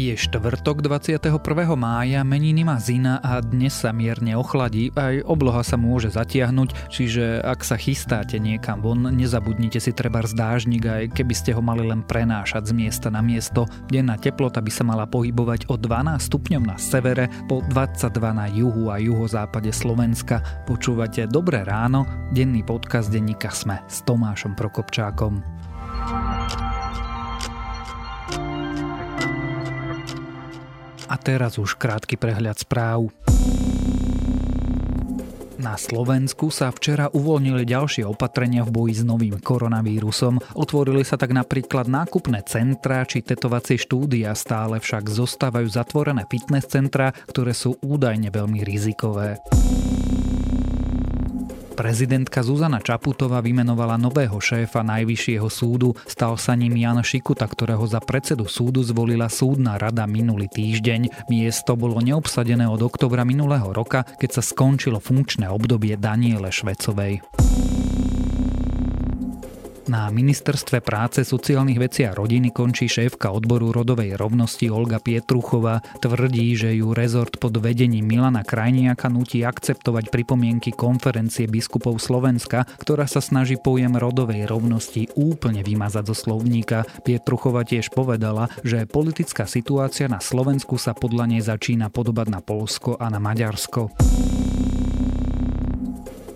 Je štvrtok 21. mája, meniny má Zina a dnes sa mierne ochladí, aj obloha sa môže zatiahnuť, čiže ak sa chystáte niekam von, nezabudnite si trebárs dážnik, aj keby ste ho mali len prenášať z miesta na miesto. Denná teplota by sa mala pohybovať od 12 stupňov na severe po 22 na juhu a juhozápade Slovenska. Počúvate Dobré ráno, denný podcast denníka SME s Tomášom Prokopčákom. A teraz už krátky prehľad správ. Na Slovensku sa včera uvoľnili ďalšie opatrenia v boji s novým koronavírusom. Otvorili sa tak napríklad nákupné centrá či tetovacie štúdia, stále však zostávajú zatvorené fitness centrá, ktoré sú údajne veľmi rizikové. Prezidentka Zuzana Čaputová vymenovala nového šéfa Najvyššieho súdu. Stal sa ním Jan Šikuta, ktorého za predsedu súdu zvolila súdna rada minulý týždeň. Miesto bolo neobsadené od októbra minulého roka, keď sa skončilo funkčné obdobie Daniele Švecovej. Na ministerstve práce, sociálnych vecí a rodiny končí šéfka odboru rodovej rovnosti Olga Pietruchová. Tvrdí, že ju rezort pod vedením Milana Krajniaka núti akceptovať pripomienky konferencie biskupov Slovenska, ktorá sa snaží pojem rodovej rovnosti úplne vymazať zo slovníka. Pietruchová tiež povedala, že politická situácia na Slovensku sa podľa nej začína podobať na Poľsko a na Maďarsko.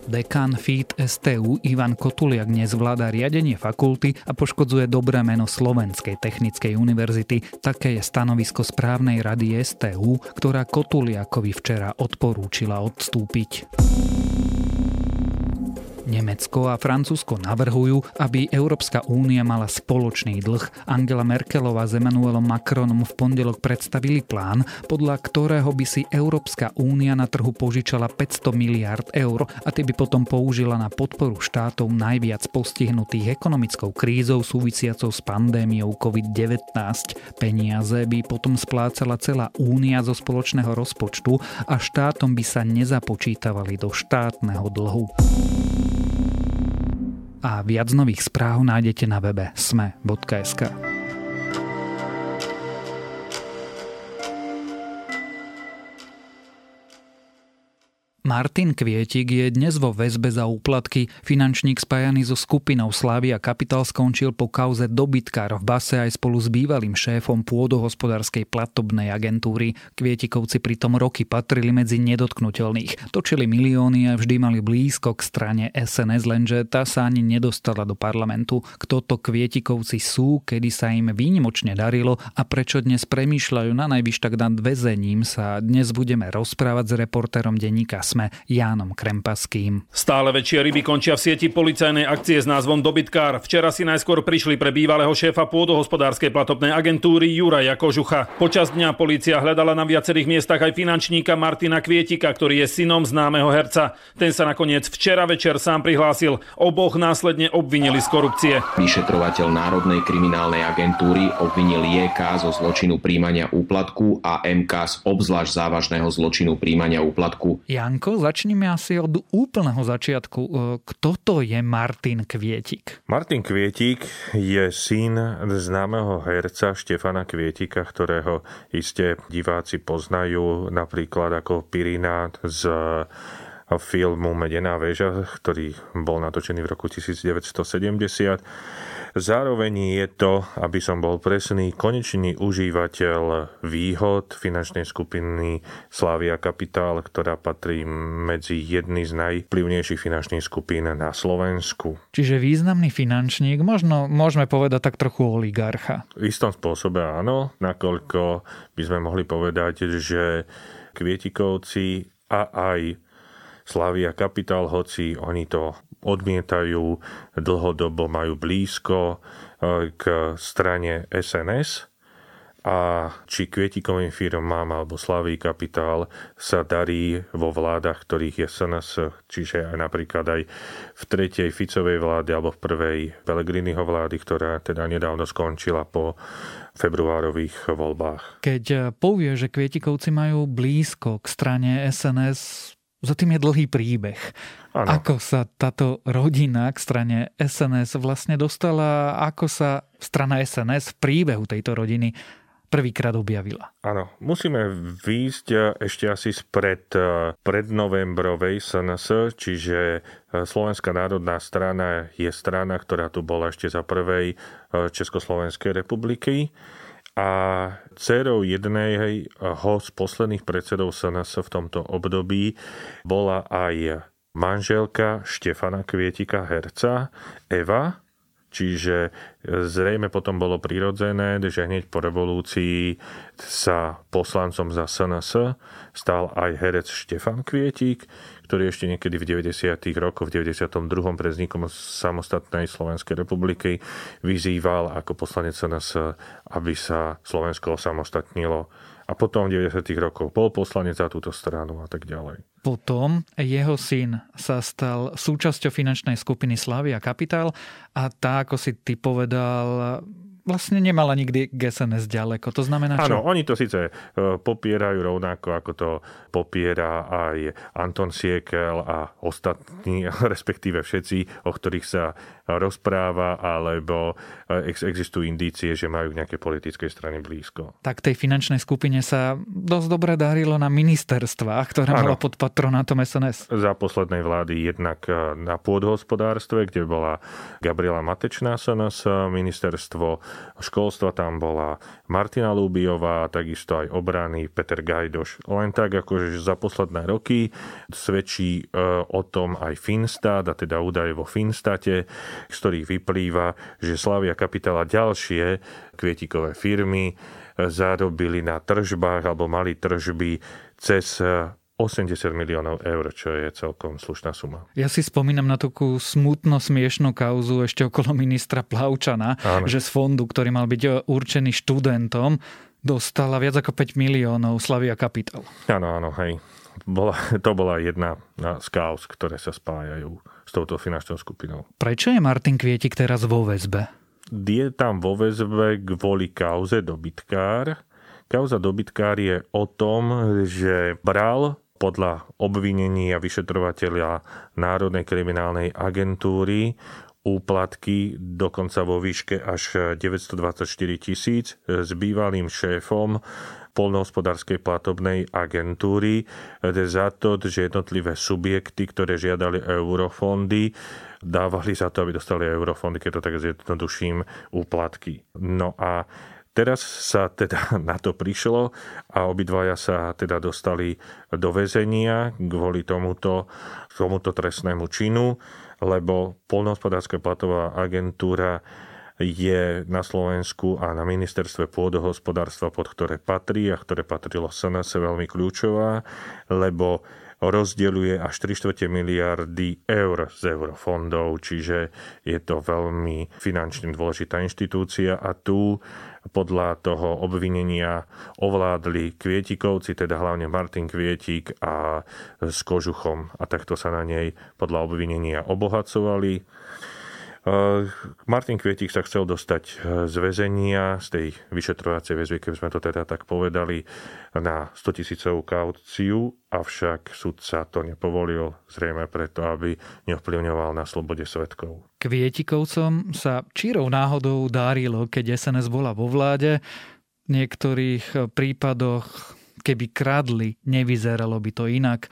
Dekan FIT STU Ivan Kotuliak nezvláda riadenie fakulty a poškodzuje dobré meno Slovenskej technickej univerzity. Také je stanovisko správnej rady STU, ktorá Kotuliakovi včera odporúčila odstúpiť. Nemecko a Francúzsko navrhujú, aby Európska únia mala spoločný dlh. Angela Merkelová s Emmanuelom Macronom v pondelok predstavili plán, podľa ktorého by si Európska únia na trhu požičala 500 miliárd eur a tie by potom použila na podporu štátov najviac postihnutých ekonomickou krízou súvisiacou s pandémiou COVID-19. Peniaze by potom splácala celá únia zo spoločného rozpočtu a štátom by sa nezapočítavali do štátneho dlhu. A viac nových správ nájdete na webe sme.sk. Martin Kvietik je dnes vo väzbe za úplatky. Finančník spájaný so skupinou Slavia Capital skončil po kauze dobytkár v base aj spolu s bývalým šéfom pôdohospodárskej platobnej agentúry. Kvietikovci pritom roky patrili medzi nedotknuteľných. Točili milióny a vždy mali blízko k strane SNS, lenže tá sa ani nedostala do parlamentu. Kto to Kvietikovci sú, kedy sa im výnimočne darilo a prečo dnes premýšľajú na najvyš tak nad väzením, sa dnes budeme rozprávať s reportérom denníka SME Jánom Krempaským. Stále väčšie ryby končia v sieti policajnej akcie s názvom Dobytkár. Včera si najskôr prišli pre bývalého šéfa pôdohospodárskej platobnej agentúry Juraja Kožucha. Počas dňa polícia hľadala na viacerých miestach aj finančníka Martina Kvietika, ktorý je synom známeho herca. Ten sa nakoniec včera večer sám prihlásil. Oboch následne obvinili z korupcie. Vyšetrovateľ Národnej kriminálnej agentúry obvinil JK zo zločinu príjmania úplatku a MK z obzvlášť závažného zločinu príjmania úplatku. Janko, začnime asi od úplného začiatku. Kto to je Martin Kvietik? Martin Kvietik je syn známeho herca Štefana Kvietika, ktorého iste diváci poznajú napríklad ako Pirina z filmu Medená väža, ktorý bol natočený v roku 1970. Zároveň je to, aby som bol presný, konečný užívateľ výhod finančnej skupiny Slavia Capital, ktorá patrí medzi jedny z najvplyvnejších finančných skupín na Slovensku. Čiže významný finančník, možno môžeme povedať tak trochu oligarcha. V istom spôsobe áno, nakoľko by sme mohli povedať, že Kvietikovci a aj Slavia Capital, hoci oni to odmietajú, dlhodobo majú blízko k strane SNS a či Kvietikovým firmám alebo Slavii Capital sa darí vo vládach, ktorých je SNS, čiže aj napríklad aj v tretej Ficovej vláde alebo v prvej Pellegriniho vlády, ktorá teda nedávno skončila po februárových voľbách. Keď povie, že Kvietikovci majú blízko k strane SNS, za tým je dlhý príbeh. Ano. Ako sa táto rodina k strane SNS vlastne dostala, ako sa strana SNS v príbehu tejto rodiny prvýkrát objavila. Áno, musíme výjsť ešte asi spred prednovembrovej SNS, čiže Slovenská národná strana je strana, ktorá tu bola ešte za prvej Československej republiky a dcerou jedného z posledných predsedov SNS v tomto období bola aj manželka Štefana Kvietika, herca, Eva. Čiže zrejme potom bolo prirodzené, že hneď po revolúcii sa poslancom za SNS stal aj herec Štefan Kvietik, ktorý ešte niekedy v 90. rokoch, v 92. pred vznikom samostatnej Slovenskej republiky vyzýval ako poslanec SNS, aby sa Slovensko osamostatnilo. A potom v 90. rokoch bol poslanec za túto stranu a tak ďalej. Potom jeho syn sa stal súčasťou finančnej skupiny Slavia Capital a tá, ako si ty povedal, vlastne nemala nikdy k SNS ďaleko. To znamená, čo? Áno, oni to síce popierajú rovnako, ako to popiera aj Anton Siekel a ostatní, respektíve všetci, o ktorých sa rozpráva, alebo existujú indície, že majú k nejakej politickej strane blízko. Tak tej finančnej skupine sa dosť dobre darilo na ministerstvách, ktoré mala pod patronátom SNS. Za poslednej vlády jednak na pôdohospodárstve, kde bola Gabriela Matečná SNS, ministerstvo školstva tam bola Martina Lúbiová, takisto aj obrany Peter Gajdoš. Len tak, akože za posledné roky svedčí o tom aj Finstat, a teda údaje vo Finstate, z ktorých vyplýva, že Slavia Capital a ďalšie kvietikové firmy zarobili na tržbách alebo mali tržby cez 80 miliónov eur, čo je celkom slušná suma. Ja si spomínam na takú smutno smiešnú kauzu ešte okolo ministra Plavčana, že z fondu, ktorý mal byť určený študentom, dostala viac ako 5 miliónov Slavia Capital. Áno, áno, hej. To bola jedna z kauz, ktoré sa spájajú s touto finančnou skupinou. Prečo je Martin Kvietik teraz vo väzbe? Je tam vo väzbe kvôli kauze dobytkár. Kauza dobytkár je o tom, že bral podľa obvinenia vyšetrovateľa Národnej kriminálnej agentúry úplatky dokonca vo výške až 924 000 s bývalým šéfom poľnohospodárskej platobnej agentúry za to, že jednotlivé subjekty, ktoré žiadali eurofondy, dávali za to, aby dostali eurofondy, keď to tak zjednoduším, úplatky. No a teraz sa teda na to prišlo a obidvaja sa teda dostali do väzenia kvôli tomuto trestnému činu, lebo poľnohospodárska platová agentúra je na Slovensku a na ministerstve pôdohospodárstva, pod ktoré patrí a ktoré patrilo SNS, veľmi kľúčová, lebo rozdeľuje až 3/4 miliardy eur z eurofondov, čiže je to veľmi finančne dôležitá inštitúcia a tu podľa toho obvinenia ovládli Kvietikovci, teda hlavne Martin Kvietik a s Kožuchom, a takto sa na nej podľa obvinenia obohacovali. Martin Kvietik sa chcel dostať z väzenia, z tej vyšetrovacej väzby, keby sme to teda tak povedali, na 100 000 kauciu, avšak sudca to nepovolil, zrejme preto, aby neovplyvňoval na slobode svedkov. Kvietikovcom sa čirou náhodou dárilo, keď SNS bola vo vláde. V niektorých prípadoch, keby kradli, nevyzeralo by to inak.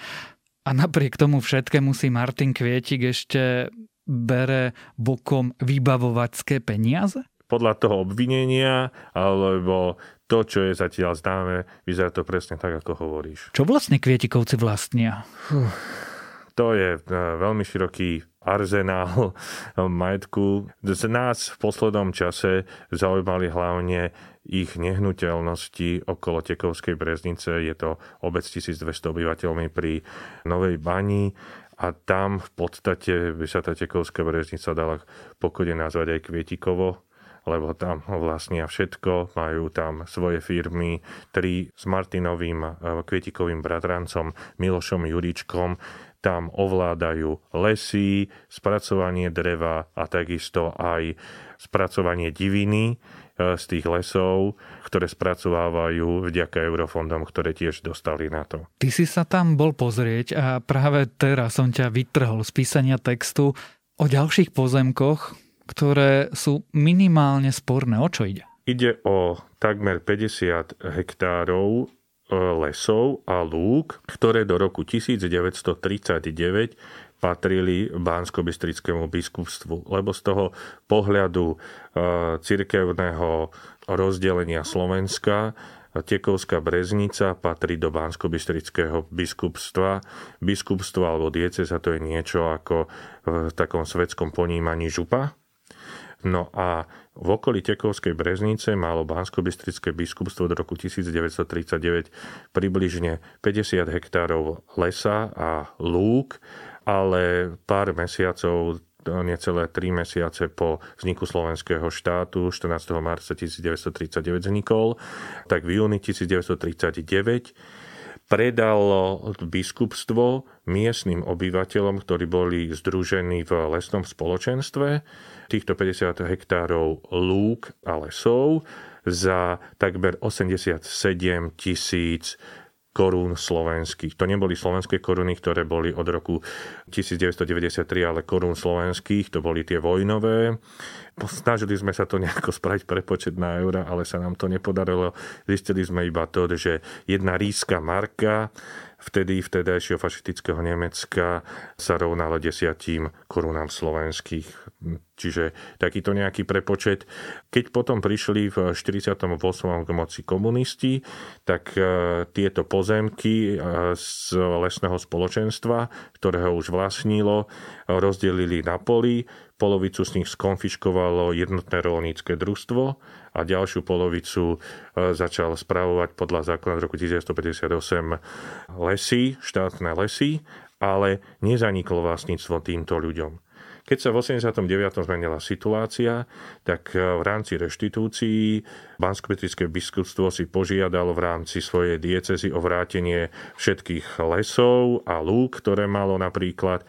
A napriek tomu všetkému si Martin Kvietik ešte bere bokom vybavovacké peniaze? Podľa toho obvinenia, alebo to, čo je zatiaľ známe, vyzerá to presne tak, ako hovoríš. Čo vlastne Kvietikovci vlastnia? To je veľmi široký arzenál majetku. Z nás v poslednom čase zaujímali hlavne ich nehnuteľnosti okolo Tekovskej Breznice. Je to obec 1200 obyvateľmi pri Novej Bani a tam v podstate by sa tá Tekovská Breznica dala pokojne nazvať aj Kvietikovo, lebo tam vlastnia všetko, majú tam svoje firmy, 3 s Martinovým Kvietikovým bratrancom Milošom Juríčkom, tam ovládajú lesy, spracovanie dreva a takisto aj spracovanie diviny z tých lesov, ktoré spracovávajú vďaka eurofondom, ktoré tiež dostali na to. Ty si sa tam bol pozrieť a práve teraz som ťa vytrhol z písania textu o ďalších pozemkoch, ktoré sú minimálne sporné. O čo ide? Ide o takmer 50 hektárov lesov a lúk, ktoré do roku 1939 patrili Banskobystrickému biskupstvu, lebo z toho pohľadu cirkevného rozdelenia Slovenska Tekovská Breznica patrí do Banskobystrického biskupstva. Biskupstvo alebo diecéza to je niečo ako v takom svetskom ponímaní župa. No a v okolí Tekovskej Breznice malo Banskobystrické biskupstvo do roku 1939 približne 50 hektárov lesa a lúk, ale pár mesiacov, necelé 3 mesiace po vzniku slovenského štátu, 14. marca 1939 vznikol, tak v júni 1939 predalo biskupstvo miestnym obyvateľom, ktorí boli združení v lesnom spoločenstve, týchto 50 hektárov lúk a lesov za takmer 87 000 korún slovenských. To neboli slovenské koruny, ktoré boli od roku 1993, ale korún slovenských, to boli tie vojnové. Snažili sme sa to nejako spraviť prepočet na eura, ale sa nám to nepodarilo. Zistili sme iba to, že jedna ríska marka vtedajšieho fašistického Nemecka sa rovnalo 10 korunám slovenských. Čiže takýto nejaký prepočet. Keď potom prišli v 48. k moci komunisti, tak tieto pozemky z lesného spoločenstva, ktoré ho už vlastnilo, rozdelili na poli. Polovicu z nich skonfiškovalo jednotné rolnícke družstvo a ďalšiu polovicu začal spravovať podľa zákona z roku 1958 lesy, štátne lesy, ale nezaniklo vlastníctvo týmto ľuďom. Keď sa v 89. zmenila situácia, tak v rámci reštitúcií Banskobystrické biskupstvo si požiadalo v rámci svojej diecézy o vrátenie všetkých lesov a lúk, ktoré malo napríklad,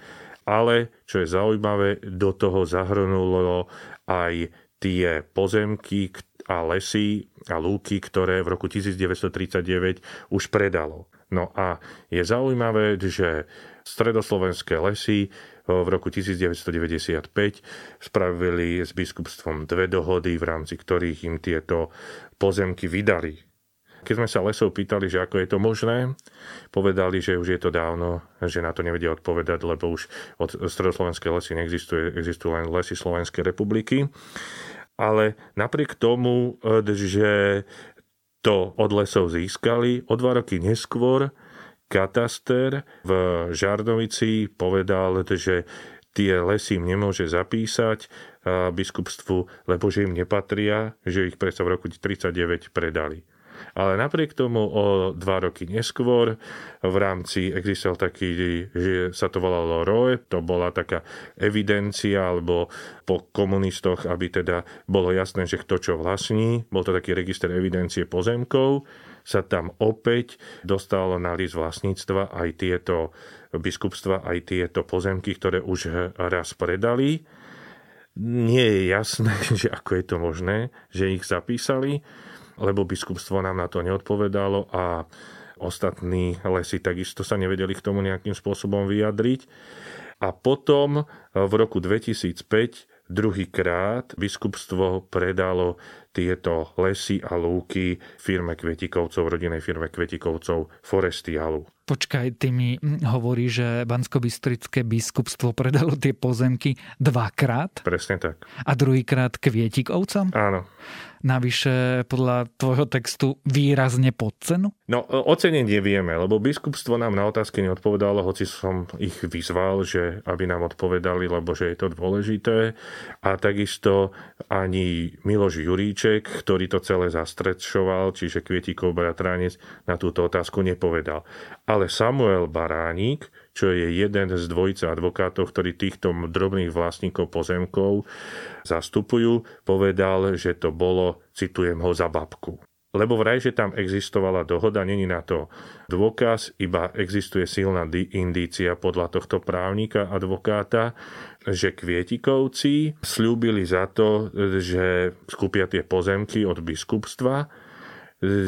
ale, čo je zaujímavé, do toho zahrnulo aj tie pozemky a lesy a lúky, ktoré v roku 1939 už predalo. No a je zaujímavé, že stredoslovenské lesy v roku 1995 spravili s biskupstvom 2 dohody, v rámci ktorých im tieto pozemky vydali. Keď sme sa lesov pýtali, že ako je to možné, povedali, že už je to dávno, že na to nevedia odpovedať, lebo už od stredoslovenské lesy existujú len lesy Slovenskej republiky. Ale napriek tomu, že to od lesov získali, o 2 roky neskôr kataster v Žarnovici povedal, že tie lesy im nemôže zapísať biskupstvu, lebo že im nepatria, že ich predsa v roku 1939 predali. Ale napriek tomu o 2 roky neskôr v rámci existoval taký, že sa to volalo ROE, to bola taká evidencia alebo po komunistoch, aby teda bolo jasné, že kto čo vlastní, bol to taký register evidencie pozemkov, sa tam opäť dostalo na list vlastníctva aj tieto biskupstva, aj tieto pozemky, ktoré už raz predali. Nie je jasné, že ako je to možné, že ich zapísali, lebo biskupstvo nám na to neodpovedalo a ostatní lesy takisto sa nevedeli k tomu nejakým spôsobom vyjadriť. A potom v roku 2005 druhýkrát biskupstvo predalo tieto lesy a lúky firme Kvietikovcov, rodinej firme Kvietikovcov Forestiálu. Počkaj, ty mi hovoríš, že Banskobystrické biskupstvo predalo tie pozemky 2-krát? Presne tak. A druhýkrát Kvietikovcom? Áno. Navyše podľa tvojho textu výrazne pod cenu? No, oceniť nevieme, lebo biskupstvo nám na otázky neodpovedalo, hoci som ich vyzval, že aby nám odpovedali, lebo že je to dôležité. A takisto ani Miloš Juríček, ktorý to celé zastrečoval, čiže Kvietikov bratránec, na túto otázku nepovedal. Ale Samuel Baránik, čo je jeden z dvojice advokátov, ktorí týchto drobných vlastníkov pozemkov zastupujú, povedal, že to bolo, citujem ho, za babku. Lebo vraj, že tam existovala dohoda, není na to dôkaz, iba existuje silná indícia podľa tohto právnika, advokáta, že Kvietikovci sľúbili za to, že skúpia tie pozemky od biskupstva,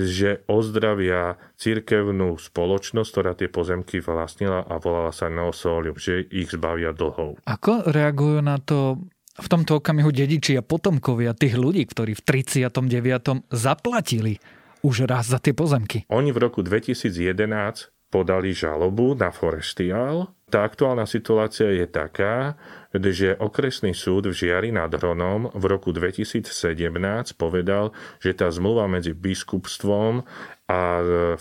že ozdravia cirkevnú spoločnosť, ktorá tie pozemky vlastnila a volala sa Neosolium, že ich zbavia dlhov. Ako reagujú na to v tomto okamihu dedičia a potomkovia tých ľudí, ktorí v 39. zaplatili už raz za tie pozemky. Oni v roku 2011 podali žalobu na Forestiál. Tá aktuálna situácia je taká, že okresný súd v Žiari nad Hronom v roku 2017 povedal, že tá zmluva medzi biskupstvom a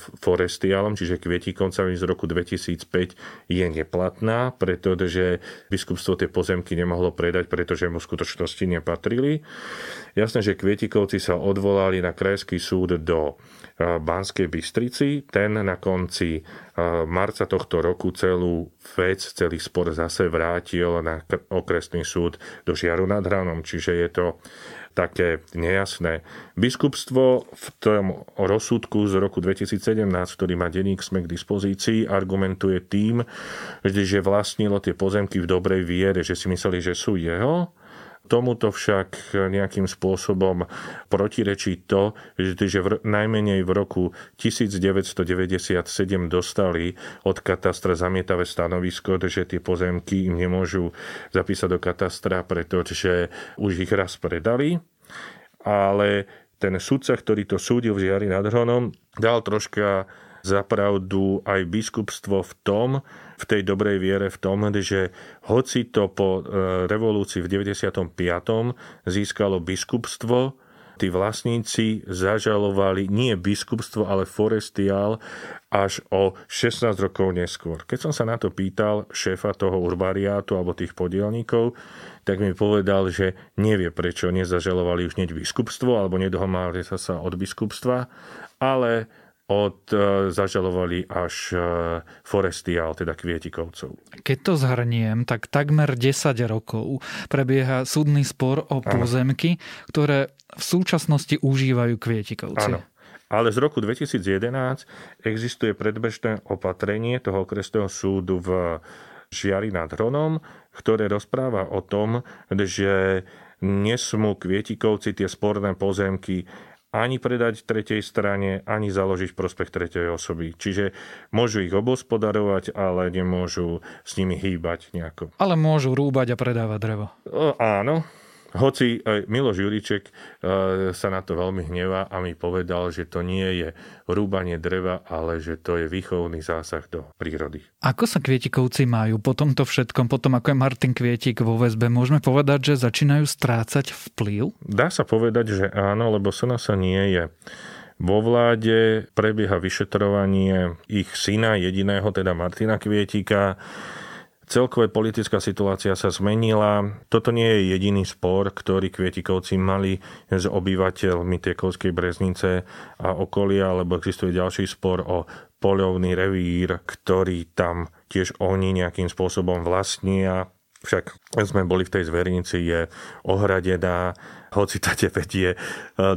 Forestiálom, čiže Kvietikovcami z roku 2005, je neplatná, pretože biskupstvo tie pozemky nemohlo predať, pretože mu v skutočnosti nepatrili. Jasné, že Kvietikovci sa odvolali na krajský súd do Banskej Bystrici. Ten na konci marca tohto roku celú vec, celý spor zase vrátil na okresný súd do Žiaru nad Hronom, čiže je to také nejasné. Biskupstvo v tom rozsudku z roku 2017, ktorý má denník SME k dispozícii, argumentuje tým, že vlastnilo tie pozemky v dobrej viere, že si mysleli, že sú jeho. Tomuto však nejakým spôsobom protirečí to, že najmenej v roku 1997 dostali od katastra zamietavé stanovisko, že tie pozemky im nemôžu zapísať do katastra, pretože už ich raz predali. Ale ten sudca, ktorý to súdil v Žiari nad Hronom, dal troška zapravdu aj biskupstvo v tom, v tej dobrej viere v tom, že hoci to po revolúcii v 95. získalo biskupstvo, tí vlastníci zažalovali nie biskupstvo, ale Forestiál až o 16 rokov neskôr. Keď som sa na to pýtal šéfa toho urbariátu alebo tých podielníkov, tak mi povedal, že nevie, prečo nezažalovali už hneď biskupstvo alebo nedomáhali sa od biskupstva, ale zažalovali až Forestiál, teda Kvietikovcov. Keď to zhrniem, tak takmer 10 rokov prebieha súdny spor o pozemky, ktoré v súčasnosti užívajú Kvietikovci. Áno. Ale z roku 2011 existuje predbežné opatrenie toho okresného súdu v Žiari nad Hronom, ktoré rozpráva o tom, že nesmú Kvietikovci tie sporné pozemky ani predať tretej strane, ani založiť prospech tretej osoby. Čiže môžu ich obospodarovať, ale nemôžu s nimi hýbať nejako. Ale môžu rúbať a predávať drevo. Áno. Hoci Miloš Juríček sa na to veľmi hnevá a mi povedal, že to nie je rúbanie dreva, ale že to je výchovný zásah do prírody. Ako sa Kvietikovci majú po tomto všetkom, potom ako je Martin Kvietik vo väzbe, môžeme povedať, že začínajú strácať vplyv? Dá sa povedať, že áno, lebo SNS nie je vo vláde, prebieha vyšetrovanie ich syna jediného, teda Martina Kvietika. Celková politická situácia sa zmenila. Toto nie je jediný spor, ktorý Kvietikovci mali s obyvateľmi Tekovskej Breznice a okolia, lebo existuje ďalší spor o poľovný revír, ktorý tam tiež oni nejakým spôsobom vlastnia. Však sme boli v tej zvernici, je ohradená, hoci tá tepäť je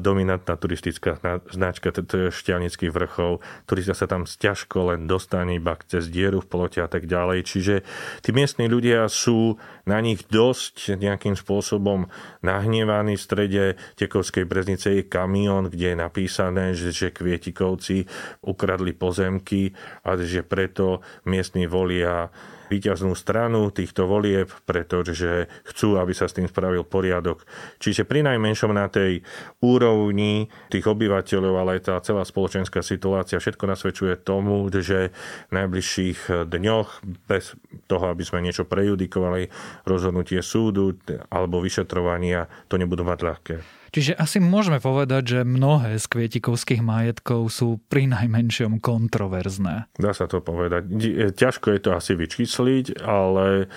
dominantná turistická značka, to je Šťavnických vrchov, turista sa tam ťažko len dostane iba cez dieru v plote a tak ďalej. Čiže tí miestni ľudia sú na nich dosť nejakým spôsobom nahnevaní. V strede Tekovskej Breznice je kamión, kde je napísané, že Kvietikovci ukradli pozemky a že preto miestni volia víťaznú stranu týchto volieb, pretože chcú, aby sa s tým spravil poriadok. Čiže prinajmenšom na tej úrovni tých obyvateľov, ale aj tá celá spoločenská situácia, všetko nasvedčuje tomu, že v najbližších dňoch, bez toho, aby sme niečo prejudikovali, rozhodnutie súdu alebo vyšetrovania, to nebudú mať ľahké. Čiže asi môžeme povedať, že mnohé z kvietikovských majetkov sú pri najmenšom kontroverzné. Dá sa to povedať. Ťažko je to asi vyčísliť, ale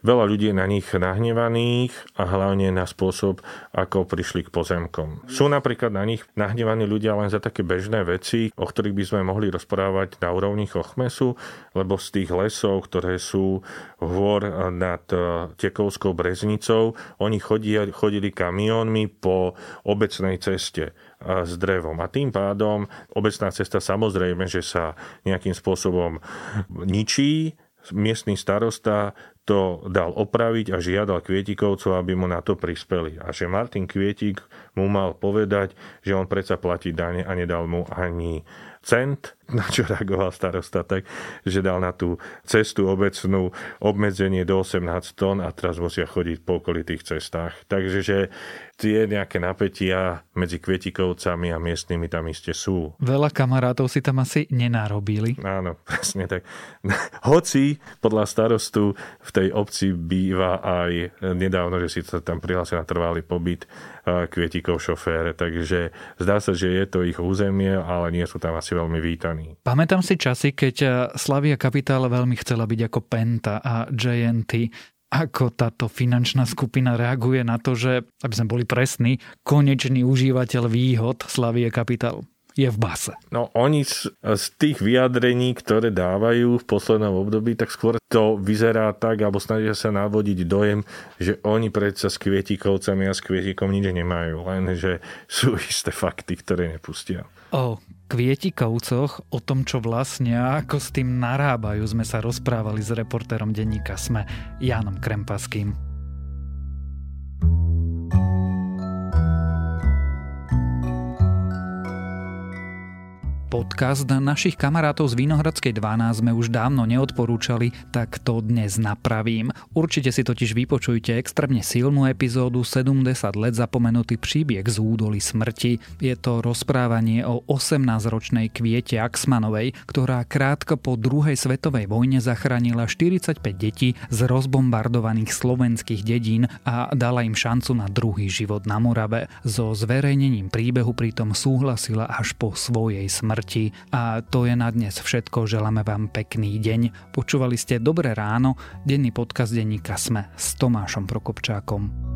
veľa ľudí je na nich nahnevaných a hlavne na spôsob, ako prišli k pozemkom. Sú napríklad na nich nahnevaní ľudia len za také bežné veci, o ktorých by sme mohli rozprávať na úrovni Chochmesu, lebo z tých lesov, ktoré sú hôr nad Tekovskou Breznicou, oni chodili kamiónmi po obecnej ceste s drevom. A tým pádom obecná cesta samozrejme, že sa nejakým spôsobom ničí. Miestny starosta to dal opraviť a žiadal Kvietikovcov, aby mu na to prispeli. A že Martin Kvietik mu mal povedať, že on predsa platí dane a nedal mu ani cent, na čo reagoval starosta tak, že dal na tú cestu obecnú obmedzenie do 18 tón a teraz musia chodiť po okolitých cestách. Takže že tie nejaké napätia medzi Kvietikovcami a miestnymi tam iste sú. Veľa kamarátov si tam asi nenarobili. Áno, presne tak. Hoci podľa starostu v tej obci býva aj nedávno, že si tam prihlásil na trvalý pobyt Kvietikov šofér, takže zdá sa, že je to ich územie, ale nie sú tam asi veľmi vítaní. Pamätám si časy, keď Slavia Capital veľmi chcela byť ako Penta a JNT. Ako táto finančná skupina reaguje na to, že, aby sme boli presní, konečný užívateľ výhod Slavie Capital je v base? No oni z tých vyjadrení, ktoré dávajú v poslednom období, tak skôr to vyzerá tak, alebo snažia sa navodiť dojem, že oni predsa s Kvietikovcami a s Kvietikom nič nemajú, lenže sú isté fakty, ktoré nepustia. O Kvietikovcoch, o tom, čo vlastnia, ako s tým narábajú, sme sa rozprávali s reportérom denníka SME Jánom Krempaským. Podcast našich kamarátov z Vinohradskej 12 sme už dávno neodporúčali, tak to dnes napravím. Určite si totiž vypočujte extrémne silnú epizódu 70 let zapomenutý príbeh z údolí smrti. Je to rozprávanie o 18-ročnej Kvete Aksmanovej, ktorá krátko po druhej svetovej vojne zachránila 45 detí z rozbombardovaných slovenských dedín a dala im šancu na druhý život na Morave. So zverejnením príbehu pritom súhlasila až po svojej smrti. A to je na dnes všetko. Želáme vám pekný deň. Počúvali ste Dobré ráno, denný podcast denníka SME s Tomášom Prokopčákom.